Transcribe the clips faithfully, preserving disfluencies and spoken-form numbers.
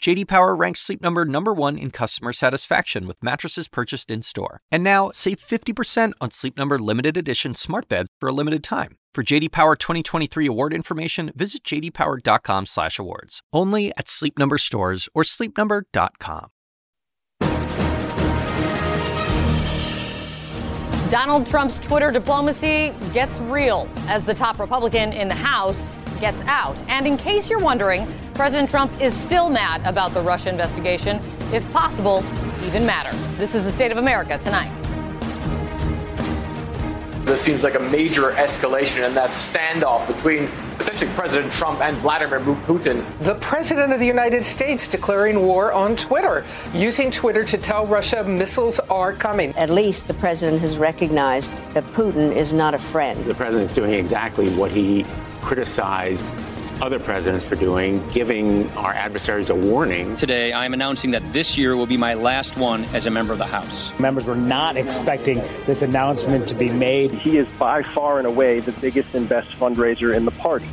J D. Power ranks Sleep Number number one in customer satisfaction with mattresses purchased in-store. And now, save fifty percent on Sleep Number limited edition smart beds for a limited time. For J D. Power twenty twenty-three award information, visit j d power dot com slash awards. Only at Sleep Number stores or sleep number dot com. Donald Trump's Twitter diplomacy gets real as the top Republican in the House gets out. And in case you're wondering, President Trump is still mad about the Russia investigation, if possible, even madder. This is the State of America tonight. This seems like a major escalation in that standoff between essentially President Trump and Vladimir Putin. The president of the United States declaring war on Twitter, using Twitter to tell Russia missiles are coming. At least the president has recognized that Putin is not a friend. The president's doing exactly what he criticized other presidents for doing, giving our adversaries a warning. Today, I am announcing that this year will be my last one as a member of the House. Members were not expecting this announcement to be made. He is by far and away the biggest and best fundraiser in the party.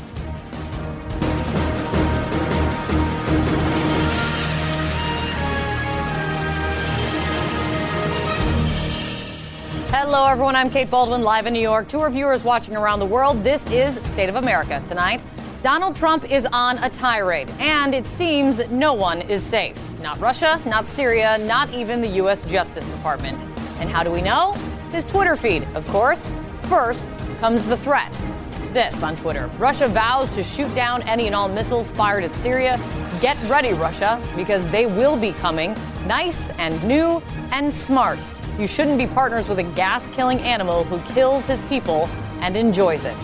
Hello, everyone. I'm Kate Baldwin, live in New York. To our viewers watching around the world, this is State of America tonight. Donald Trump is on a tirade, and it seems no one is safe. Not Russia, not Syria, not even the U S. Justice Department. And how do we know? His Twitter feed, of course. First comes the threat. This on Twitter. Russia vows to shoot down any and all missiles fired at Syria. Get ready, Russia, because they will be coming. Nice and new and smart. You shouldn't be partners with a gas-killing animal who kills his people and enjoys it.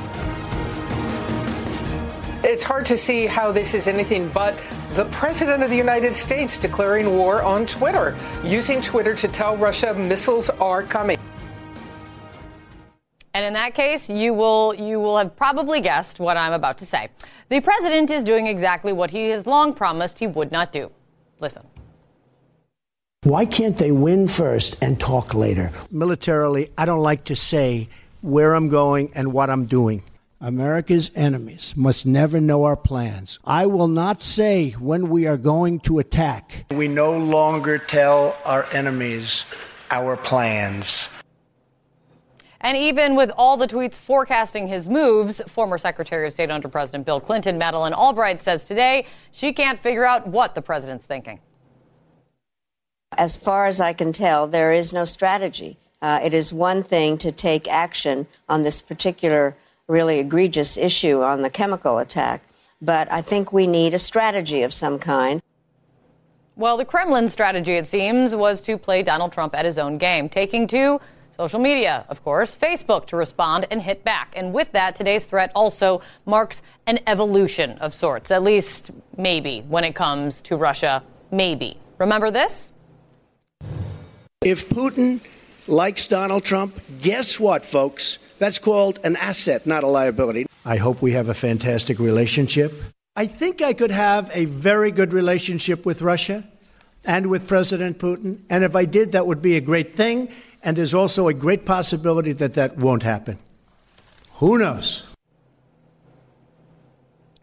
It's hard to see how this is anything but the president of the United States declaring war on Twitter, using Twitter to tell Russia missiles are coming. And in that case, you will you will have probably guessed what I'm about to say. The president is doing exactly what he has long promised he would not do. Listen. Why can't they win first and talk later? Militarily, I don't like to say where I'm going and what I'm doing. America's enemies must never know our plans. I will not say when we are going to attack. We no longer tell our enemies our plans. And even with all the tweets forecasting his moves, former Secretary of State under President Bill Clinton, Madeleine Albright, says today she can't figure out what the president's thinking. As far as I can tell, there is no strategy. Uh, it is one thing to take action on this particular really egregious issue on the chemical attack. But I think we need a strategy of some kind. Well, the Kremlin's strategy, it seems, was to play Donald Trump at his own game, taking to social media, of course, Facebook to respond and hit back. And with that, today's threat also marks an evolution of sorts, at least maybe when it comes to Russia, maybe. Remember this? If Putin likes Donald Trump, guess what, folks? That's called an asset, not a liability. I hope we have a fantastic relationship. I think I could have a very good relationship with Russia and with President Putin. And if I did, that would be a great thing. And there's also a great possibility that that won't happen. Who knows?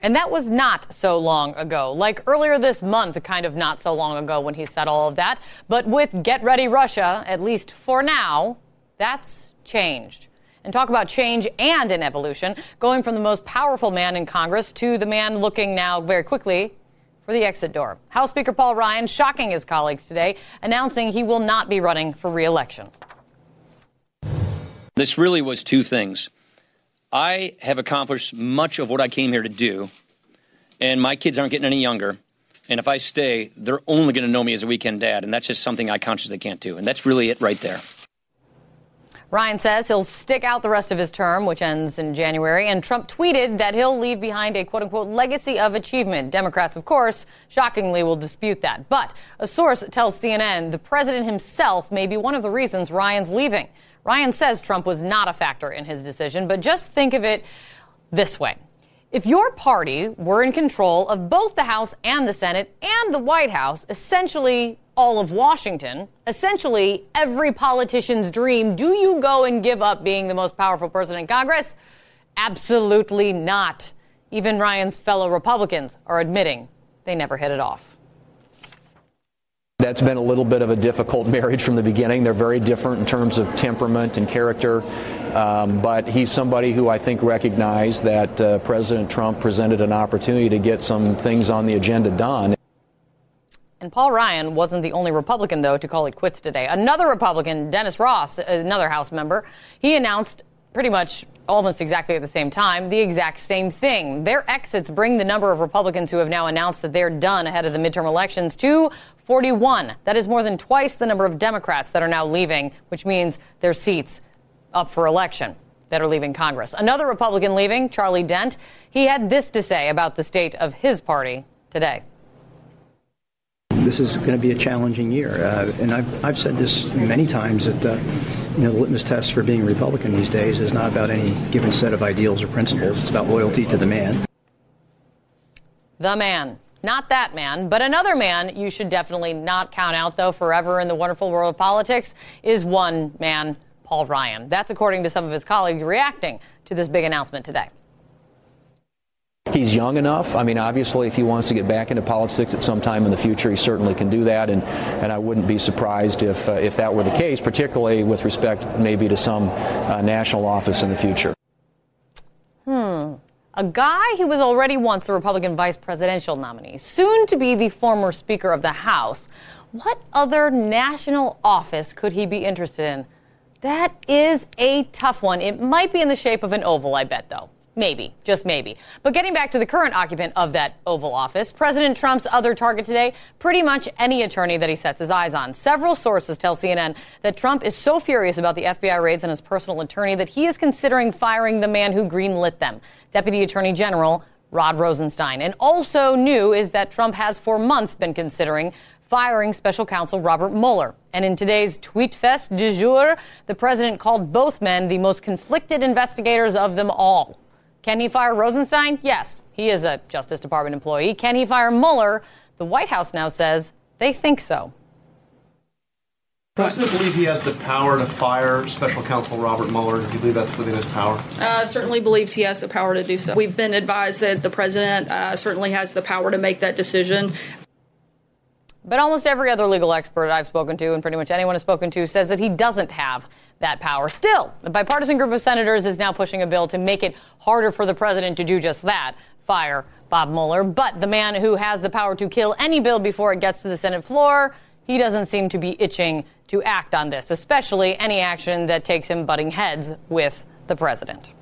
And that was not so long ago, like earlier this month, kind of not so long ago when he said all of that. But with Get Ready Russia, at least for now, that's changed. And talk about change and an evolution, going from the most powerful man in Congress to the man looking now very quickly for the exit door. House Speaker Paul Ryan shocking his colleagues today, announcing he will not be running for re-election. This really was two things. I have accomplished much of what I came here to do, and my kids aren't getting any younger. And if I stay, they're only going to know me as a weekend dad, and that's just something I consciously can't do. And that's really it right there. Ryan says he'll stick out the rest of his term, which ends in January. And Trump tweeted that he'll leave behind a, quote unquote, legacy of achievement. Democrats, of course, shockingly will dispute that. But a source tells C N N the president himself may be one of the reasons Ryan's leaving. Ryan says Trump was not a factor in his decision. But just think of it this way. If your party were in control of both the House and the Senate and the White House, essentially all of Washington, essentially every politician's dream, do you go and give up being the most powerful person in Congress? Absolutely not. Even Ryan's fellow Republicans are admitting they never hit it off. That's been a little bit of a difficult marriage from the beginning. They're very different in terms of temperament and character. Um, but he's somebody who I think recognized that uh, President Trump presented an opportunity to get some things on the agenda done. And Paul Ryan wasn't the only Republican, though, to call it quits today. Another Republican, Dennis Ross, another House member, he announced pretty much almost exactly at the same time the exact same thing. Their exits bring the number of Republicans who have now announced that they're done ahead of the midterm elections to forty-one. That is more than twice the number of Democrats that are now leaving, which means their seats up for election that are leaving Congress. Another Republican leaving, Charlie Dent, he had this to say about the state of his party today. This is going to be a challenging year, uh, and I've, I've said this many times that uh, you know the litmus test for being a Republican these days is not about any given set of ideals or principles. It's about loyalty to the man. The man. Not that man, but another man you should definitely not count out, though, forever in the wonderful world of politics is one man, Paul Ryan. That's according to some of his colleagues reacting to this big announcement today. He's young enough. I mean, obviously, if he wants to get back into politics at some time in the future, he certainly can do that. And, and I wouldn't be surprised if uh, if that were the case, particularly with respect maybe to some uh, national office in the future. Hmm. A guy who was already once the Republican vice presidential nominee, soon to be the former Speaker of the House. What other national office could he be interested in? That is a tough one. It might be in the shape of an oval, I bet, though. Maybe, just maybe. But getting back to the current occupant of that Oval Office, President Trump's other target today, pretty much any attorney that he sets his eyes on. Several sources tell C N N that Trump is so furious about the F B I raids on his personal attorney that he is considering firing the man who greenlit them, Deputy Attorney General Rod Rosenstein. And also new is that Trump has for months been considering firing special counsel Robert Mueller. And in today's tweet fest du jour, the president called both men the most conflicted investigators of them all. Can he fire Rosenstein? Yes, he is a Justice Department employee. Can he fire Mueller? The White House now says they think so. Do you believe he has the power to fire Special Counsel Robert Mueller? Does he believe that's within his power? Uh, certainly believes he has the power to do so. We've been advised that the president uh, certainly has the power to make that decision. But almost every other legal expert I've spoken to, and pretty much anyone has spoken to, says that he doesn't have that power. Still, a bipartisan group of senators is now pushing a bill to make it harder for the president to do just that, fire Bob Mueller. But the man who has the power to kill any bill before it gets to the Senate floor, he doesn't seem to be itching to act on this, especially any action that takes him butting heads with the president.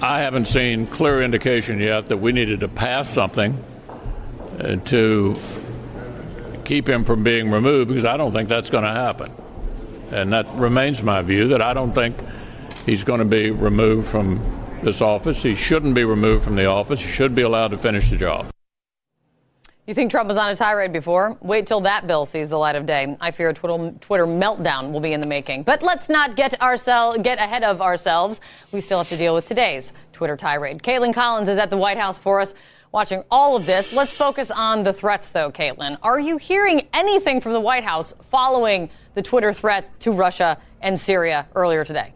I haven't seen clear indication yet that we needed to pass something uh, to keep him from being removed, because I don't think that's going to happen. And that remains my view, that I don't think he's going to be removed from this office. He shouldn't be removed from the office. He should be allowed to finish the job. You think Trump was on a tirade before? Wait till that bill sees the light of day. I fear a Twitter meltdown will be in the making. But let's not get ourselves get ahead of ourselves. We still have to deal with today's Twitter tirade. Caitlin Collins is at the White House for us, watching all of this. Let's focus on the threats, though, Caitlin. Are you hearing anything from the White House following the Twitter threat to Russia and Syria earlier today?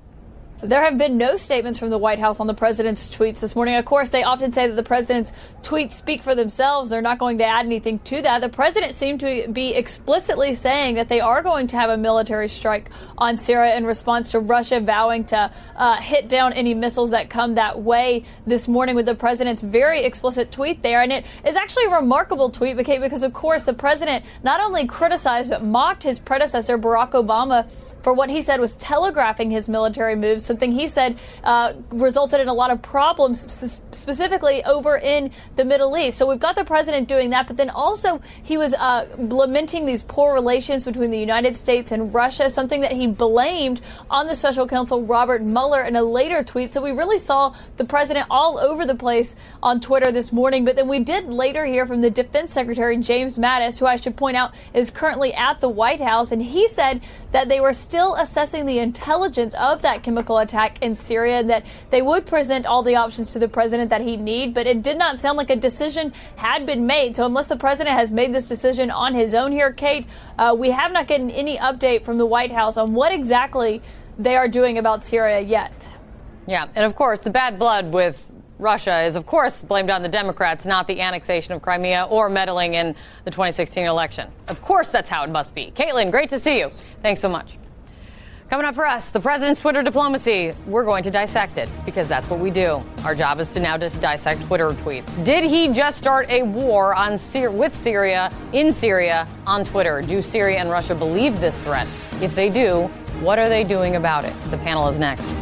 There have been no statements from the White House on the president's tweets this morning. Of course, they often say that the president's tweets speak for themselves. They're not going to add anything to that. The president seemed to be explicitly saying that they are going to have a military strike on Syria in response to Russia vowing to uh, hit down any missiles that come that way this morning, with the president's very explicit tweet there. And it is actually a remarkable tweet, because, of course, the president not only criticized but mocked his predecessor, Barack Obama, for what he said was telegraphing his military moves, something he said uh, resulted in a lot of problems, s- specifically over in the Middle East. So we've got the president doing that, but then also he was uh, lamenting these poor relations between the United States and Russia, something that he blamed on the special counsel Robert Mueller in a later tweet. So we really saw the president all over the place on Twitter this morning. But then we did later hear from the defense secretary, James Mattis, who I should point out is currently at the White House, and he said that they were still assessing the intelligence of that chemical attack in Syria, and that they would present all the options to the president that he'd need. But it did not sound like a decision had been made. So unless the president has made this decision on his own here, Kate, uh, we have not gotten any update from the White House on what exactly they are doing about Syria yet. Yeah. And of course, the bad blood with Russia is, of course, blamed on the Democrats, not the annexation of Crimea or meddling in the twenty sixteen election. Of course, that's how it must be. Caitlin, great to see you. Thanks so much. Coming up for us, the president's Twitter diplomacy. We're going to dissect it because that's what we do. Our job is to now just dissect Twitter tweets. Did he just start a war on Syria with Syria in Syria on Twitter? Do Syria and Russia believe this threat? If they do, what are they doing about it? The panel is next.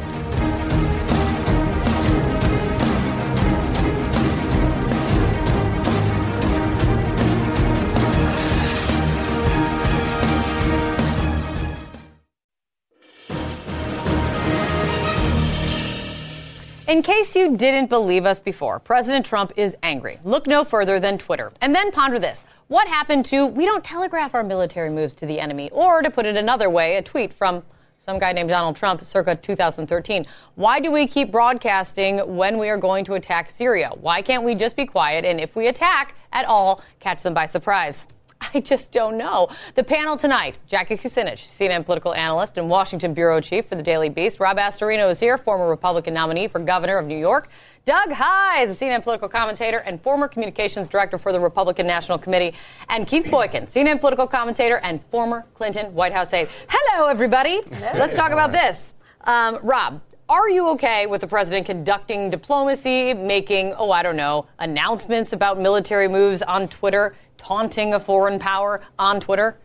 In case you didn't believe us before, President Trump is angry. Look no further than Twitter. And then ponder this. What happened to, we don't telegraph our military moves to the enemy? Or, to put it another way, a tweet from some guy named Donald Trump circa two thousand thirteen. Why do we keep broadcasting when we are going to attack Syria? Why can't we just be quiet? And if we attack at all, catch them by surprise. I just don't know. The panel tonight, Jackie Kucinich, C N N political analyst and Washington bureau chief for the Daily Beast. Rob Astorino is here, former Republican nominee for governor of New York. Doug Heye is a C N N political commentator and former communications director for the Republican National Committee. And Keith Boykin, C N N political commentator and former Clinton White House aide. Hello, everybody. Hello. Let's talk about this. Um, Rob, are you okay with the president conducting diplomacy, making, oh, I don't know, announcements about military moves on Twitter, taunting a foreign power on Twitter?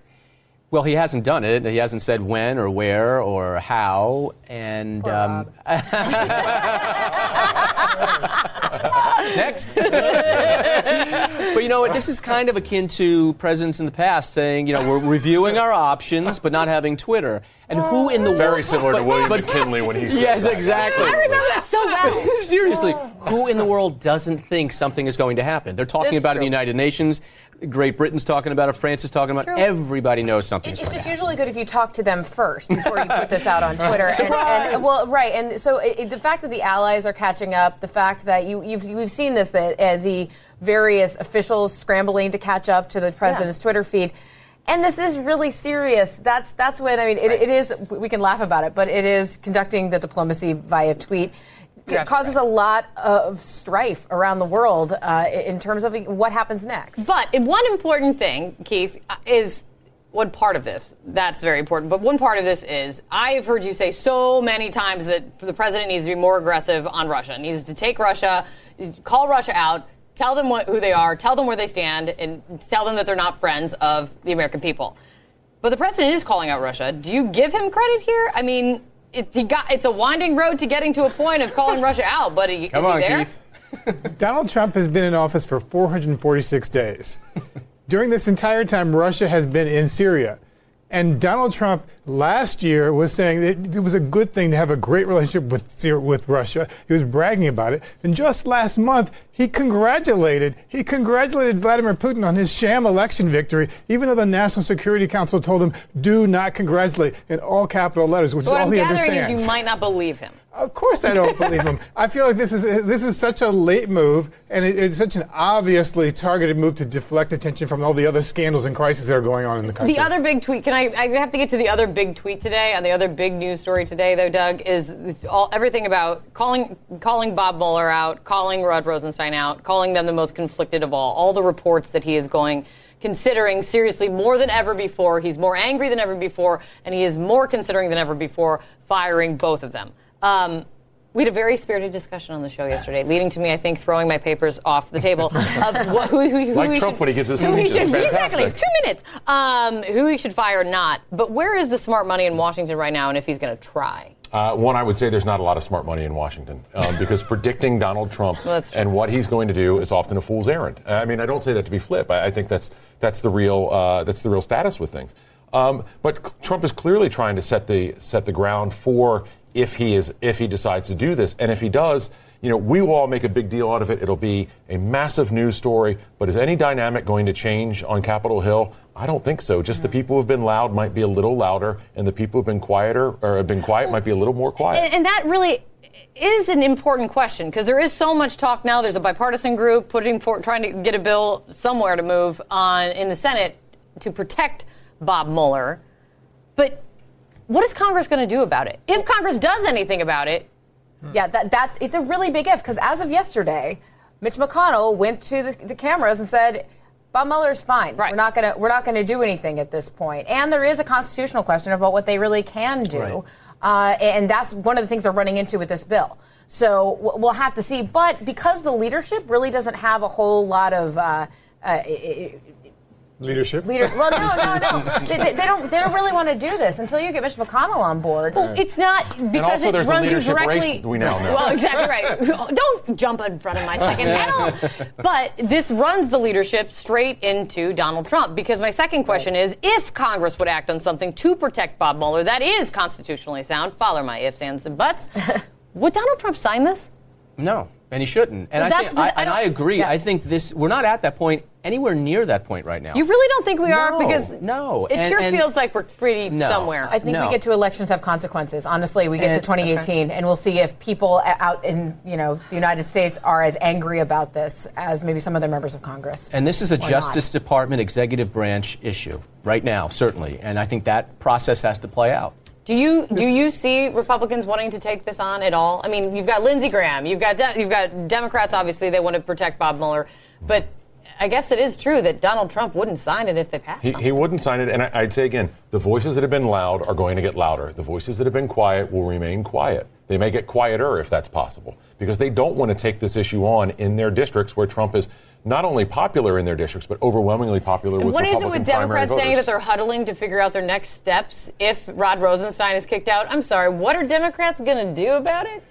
Well, he hasn't done it. He hasn't said when or where or how. And or um, next. But you know what? This is kind of akin to presidents in the past saying, you know, we're reviewing our options, but not having Twitter. And who in the world? Very similar but, to William but, McKinley when he said yes, that. Exactly. I remember that so well. Seriously, who in the world doesn't think something is going to happen? They're talking it's about true. It in the United Nations. Great Britain's talking about it. France is talking about it. Everybody knows something. It's just happen. Usually good if you talk to them first before you put this out on Twitter. and, and Well, right. And so it, the fact that the allies are catching up, the fact that you, you've, we've seen this, that uh, the various officials scrambling to catch up to the president's yeah. Twitter feed. And this is really serious. That's that's when, I mean, it, right. it is, we can laugh about it, but it is conducting the diplomacy via tweet. It That's causes right. a lot of strife around the world uh, in terms of what happens next. But one important thing, Keith, is one part of this. That's very important. But one part of this is I've heard you say so many times that the president needs to be more aggressive on Russia, needs to take Russia, call Russia out, tell them what, who they are, tell them where they stand, and tell them that they're not friends of the American people. But the president is calling out Russia. Do you give him credit here? I mean... It, he got, it's a winding road to getting to a point of calling Russia out, but he, Come is on, he there? Keith. Donald Trump has been in office for four hundred forty-six days. During this entire time, Russia has been in Syria. And Donald Trump last year was saying that it was a good thing to have a great relationship with, with Russia. He was bragging about it. And just last month, he congratulated he congratulated Vladimir Putin on his sham election victory, even though the National Security Council told him, do not congratulate, in all capital letters, which so is all I'm he understands. What I'm gathering is you might not believe him. Of course I don't believe him. I feel like this is this is such a late move, and it, it's such an obviously targeted move to deflect attention from all the other scandals and crises that are going on in the country. The other big tweet, can I, I have to get to the other big tweet today, and the other big news story today, though, Doug, is all everything about calling calling Bob Mueller out, calling Rod Rosenstein out, calling them the most conflicted of all, all the reports that he is going considering seriously more than ever before. He's more angry than ever before, and he is more considering than ever before firing both of them. Um, we had a very spirited discussion on the show yesterday, leading to me, I think, throwing my papers off the table. of what, who, who, who like Trump should, when he gives his speeches. Exactly, two minutes. Um, who he should fire or not. But where is the smart money in Washington right now, and if he's going to try? Uh, one, I would say there's not a lot of smart money in Washington, um, because predicting Donald Trump well, and what he's going to do is often a fool's errand. I mean, I don't say that to be flip. I, I think that's that's the real uh, that's the real status with things. Um, but Trump is clearly trying to set the set the ground for if he is if he decides to do this. And if he does, you know, we will all make a big deal out of it. It'll be a massive news story. But is any dynamic going to change on Capitol Hill? I don't think so. Just mm-hmm. the people who've been loud might be a little louder, and the people who've been quieter or have been quiet might be a little more quiet. And, and that really is an important question, because there is so much talk now. There's a bipartisan group putting for, trying to get a bill somewhere to move on in the Senate to protect Bob Mueller. But what is Congress going to do about it? If Congress does anything about it. Yeah, that, that's it's a really big if, because as of yesterday, Mitch McConnell went to the, the cameras and said, Bob Mueller's fine. Right. We're not gonna we're not gonna do anything at this point. And there is a constitutional question about what they really can do. Right. Uh, and that's one of the things they're running into with this bill. So we'll have to see. But because the leadership really doesn't have a whole lot of uh, uh, leadership. Leader, well, no, no, no. They, they, they don't. They don't really want to do this until you get Mitch McConnell on board. Well, it's not because and also it runs you directly. Race we now know. Well, exactly right. Don't jump in front of my second panel. But this runs the leadership straight into Donald Trump. Because my second question is, if Congress would act on something to protect Bob Mueller, that is constitutionally sound. Follow my ifs, ands, and buts. Would Donald Trump sign this? No. And he shouldn't. And, well, I, think, the, I, and I, I agree. Yeah. I think this, we're not at that point, anywhere near that point right now. You really don't think we no, are? Because no. it and, sure and feels like we're pretty no, somewhere. I think no. we get to elections have consequences. Honestly, we get and, to twenty eighteen, okay. and we'll see if people out in, you know, the United States are as angry about this as maybe some other members of Congress. And this is a Justice not. Department executive branch issue right now, certainly. And I think that process has to play out. Do you do you see Republicans wanting to take this on at all? I mean, you've got Lindsey Graham, you've got De- you've got Democrats. Obviously, they want to protect Bob Mueller, but I guess it is true that Donald Trump wouldn't sign it if they passed it. He, he wouldn't sign it, and I, I'd say again, the voices that have been loud are going to get louder. The voices that have been quiet will remain quiet. They may get quieter if that's possible, because they don't want to take this issue on in their districts where Trump is not only popular in their districts, but overwhelmingly popular with Republican primary voters. What is it with Democrats saying that they're huddling to figure out their next steps if Rod Rosenstein is kicked out? I'm sorry, what are Democrats going to do about it?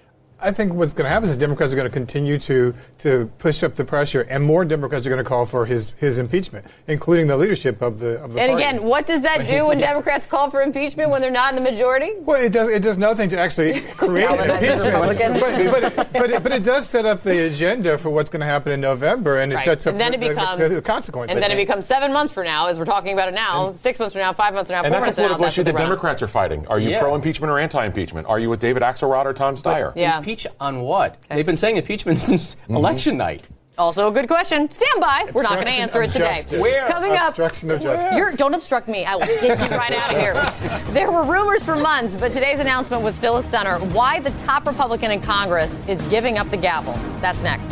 I think what's going to happen is Democrats are going to continue to to push up the pressure, and more Democrats are going to call for his his impeachment, including the leadership of the of the and party. And again, what does that do when yeah. Democrats call for impeachment when they're not in the majority? Well, it does it does nothing to actually create impeachment, but, but, but, it, but it does set up the agenda for what's going to happen in November, and it right. sets up and then the, it becomes, the, the consequences. And then it becomes seven months from now, as we're talking about it now, and, six months from now, five months from now, four months from now. And that's a political issue that Democrats are fighting. Are you yeah. pro-impeachment or anti-impeachment? Are you with David Axelrod or Tom Steyer? But, yeah. on what? Okay. They've been saying impeachment since mm-hmm. election night. Also a good question. Stand by. We're not going to answer it today. Where? Coming up. Obstruction of justice. You're, don't obstruct me. I will kick you right out of here. There were rumors for months, but today's announcement was still a stunner. Why the top Republican in Congress is giving up the gavel. That's next.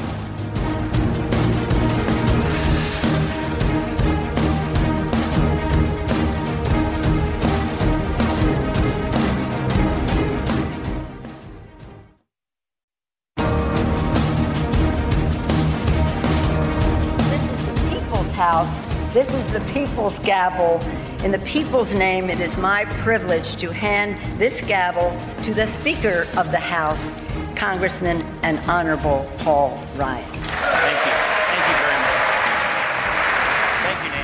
This is the people's gavel. In the people's name, it is my privilege to hand this gavel to the Speaker of the House, Congressman and Honorable Paul Ryan. Thank you. Thank you very much. Thank you,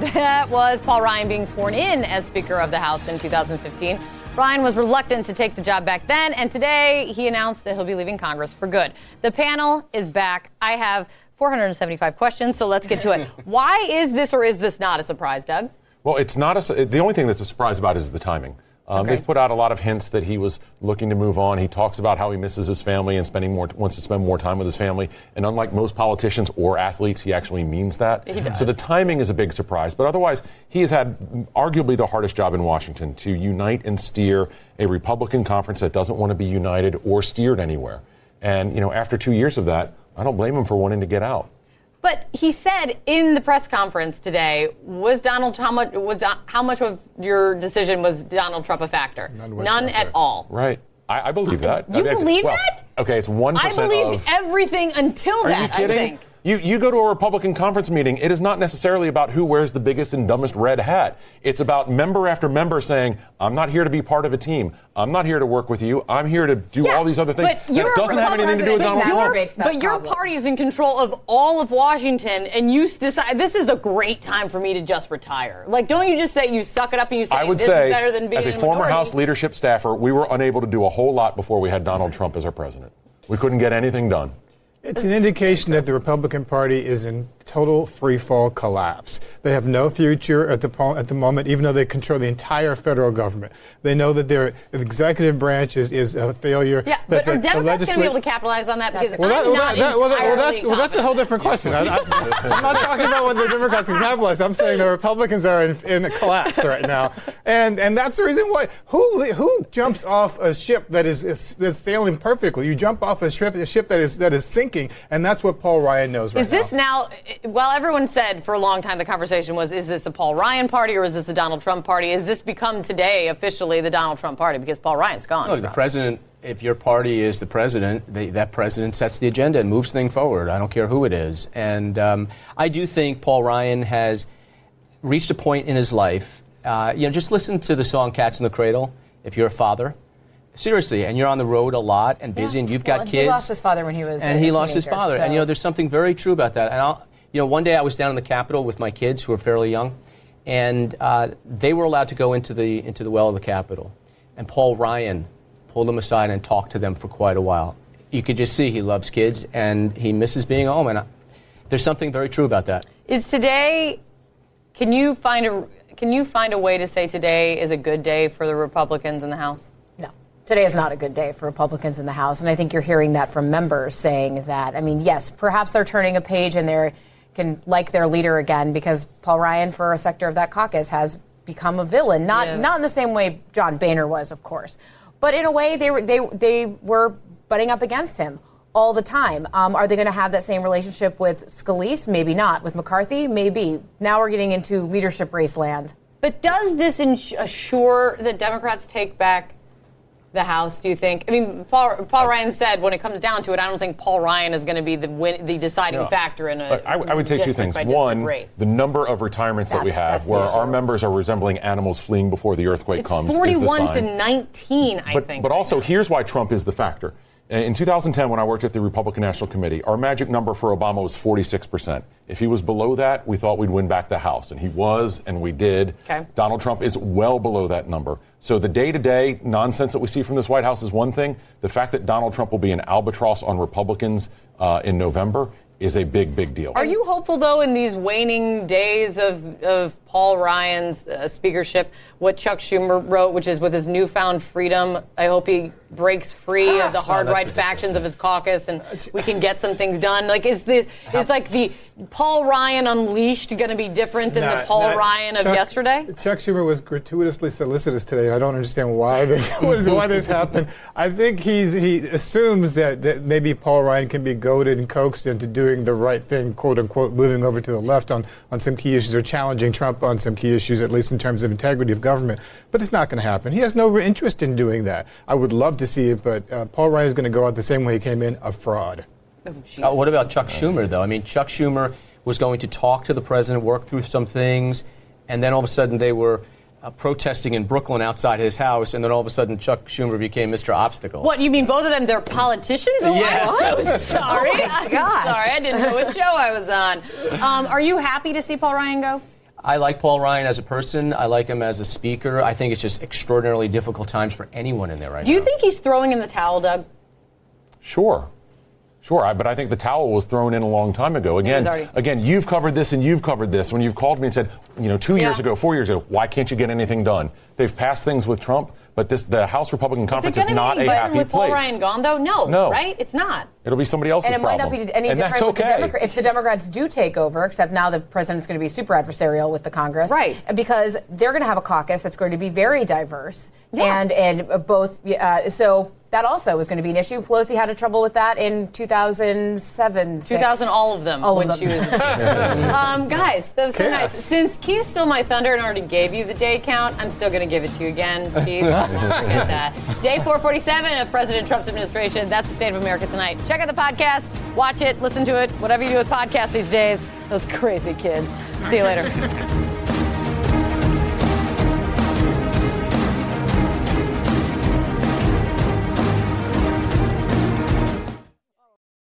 Nancy. That was Paul Ryan being sworn in as Speaker of the House in two thousand fifteen. Ryan was reluctant to take the job back then, and today he announced that he'll be leaving Congress for good. The panel is back. I have four hundred seventy-five questions, so let's get to it. Why is this or is this not a surprise, Doug? Well, it's not a. The only thing that's a surprise about is the timing. Um, okay. They've put out a lot of hints that he was looking to move on. He talks about how he misses his family and spending more wants to spend more time with his family. And unlike most politicians or athletes, he actually means that. He does. So the timing is a big surprise. But otherwise, he has had arguably the hardest job in Washington to unite and steer a Republican conference that doesn't want to be united or steered anywhere. And, you know, after two years of that, I don't blame him for wanting to get out. But he said in the press conference today, was Donald how much was Don, how much of your decision was Donald Trump a factor? None, None at all. Right. I, I believe that. You I mean, believe I, well, that? Okay, it's one percent. I believed of, everything until that. Are you kidding? I think. You you go to a Republican conference meeting, it is not necessarily about who wears the biggest and dumbest red hat. It's about member after member saying, I'm not here to be part of a team. I'm not here to work with you. I'm here to do yeah, all these other things. But that doesn't have anything to do with Donald Trump. But your problem. Party is in control of all of Washington, and you decide, this is a great time for me to just retire. Like, don't you just say you suck it up and you say, I would this say, is better than being in the majority? As a former House leadership staffer, we were unable to do a whole lot before we had Donald Trump as our president. We couldn't get anything done. It's an indication that the Republican Party is in total freefall collapse. They have no future at the po- at the moment, even though they control the entire federal government. They know that their executive branch is, is a failure. Yeah, but are Democrats going to be able to capitalize on that? Because well, that, I'm well, not that, well, that, well, that's, well, that's a whole different question. I, I, I'm not talking about whether the Democrats can capitalize. I'm saying the Republicans are in, in a collapse right now, and and that's the reason why. Who who jumps off a ship that is, is, is sailing perfectly? You jump off a ship a ship that is that is sinking. And that's what Paul Ryan knows right now. Is this now, well, everyone said for a long time the conversation was, is this the Paul Ryan party or is this the Donald Trump party? Is this become today officially the Donald Trump party because Paul Ryan's gone? Look, the president, if your party is the president, the, that president sets the agenda and moves things forward. I don't care who it is. And um, I do think Paul Ryan has reached a point in his life. Uh, you know, just listen to the song Cats in the Cradle, if you're a father. Seriously, and you're on the road a lot and busy, yeah. and you've got well, kids. He lost his father when he was and a, a he lost teenager, his father, so. And you know, there's something very true about that. And I'll, you know, one day I was down in the Capitol with my kids who were fairly young, and uh, they were allowed to go into the into the well of the Capitol, and Paul Ryan pulled them aside and talked to them for quite a while. You could just see he loves kids and he misses being home, and I, there's something very true about that. Is today? Can you find a Can you find a way to say today is a good day for the Republicans in the House? Today is not a good day for Republicans in the House, and I think you're hearing that from members saying that. I mean, yes, perhaps they're turning a page and they can like their leader again because Paul Ryan, for a sector of that caucus, has become a villain. Not yeah. not in the same way John Boehner was, of course, but in a way they were they they were butting up against him all the time. Um, are they going to have that same relationship with Scalise? Maybe not. With McCarthy, maybe. Now we're getting into leadership race land. But does this assure that Democrats take back the House, do you think? I mean, Paul, Paul Ryan said when it comes down to it, I don't think Paul Ryan is going to be the win, the deciding no. factor in a I, I would say two things. One, race. The number of retirements that's, that we have where our members are resembling animals fleeing before the earthquake it's comes. It's forty-one to nineteen, I but, think. But right also, now. Here's why Trump is the factor. In two thousand ten, when I worked at the Republican National Committee, our magic number for Obama was forty-six percent. If he was below that, we thought we'd win back the House. And he was, and we did. Okay. Donald Trump is well below that number. So the day-to-day nonsense that we see from this White House is one thing. The fact that Donald Trump will be an albatross on Republicans uh, in November is a big, big deal. Are you hopeful, though, in these waning days of, of Paul Ryan's uh, speakership, what Chuck Schumer wrote, which is with his newfound freedom, I hope he breaks free ah, of the hard oh, right factions of his caucus and we can get some things done? Like, is this is like the Paul Ryan unleashed going to be different than not, the Paul Ryan Chuck, of yesterday? Chuck Schumer was gratuitously solicitous today, and I don't understand why this why this happened. I think he's he assumes that, that maybe Paul Ryan can be goaded and coaxed into doing the right thing, quote unquote, moving over to the left on, on some key issues or challenging Trump on some key issues, at least in terms of integrity of government. But it's not going to happen. He has no interest in doing that. I would love to see it, but uh, Paul Ryan is going to go out the same way he came in, a fraud. Oh, uh, what about Chuck Schumer, though? I mean, Chuck Schumer was going to talk to the president, work through some things, and then all of a sudden they were Uh, protesting in Brooklyn outside his house, and then all of a sudden Chuck Schumer became Mister Obstacle. What, you mean both of them, they're politicians? Oh, yes. I'm so sorry. Oh my gosh. I'm sorry, I didn't know what show I was on. Um, are you happy to see Paul Ryan go? I like Paul Ryan as a person. I like him as a speaker. I think it's just extraordinarily difficult times for anyone in there right now. Do you now. think he's throwing in the towel, Doug? Sure. Sure, I, but I think the towel was thrown in a long time ago. Again, already- again, you've covered this and you've covered this. When you've called me and said, you know, two yeah. years ago, four years ago, why can't you get anything done? They've passed things with Trump, but this the House Republican is Conference is not a happy with place. Paul Ryan gone, though? No, no, right? It's not. It'll be somebody else's problem. And it problem. might not be any and different that's okay. the Demo- if the Democrats do take over, except now the president's going to be super adversarial with the Congress. Right. Because they're going to have a caucus that's going to be very diverse. Yeah. And, and both, uh, so... that also was going to be an issue. Pelosi had trouble with that in two thousand seven. two thousand, six. all of them. All when of them. She was um, guys, that was so nice. Since Keith stole my thunder and already gave you the day count, I'm still going to give it to you again, Keith. Forget that. Day four forty-seven of President Trump's administration. That's the state of America tonight. Check out the podcast. Watch it. Listen to it. Whatever you do with podcasts these days. Those crazy kids. See you later.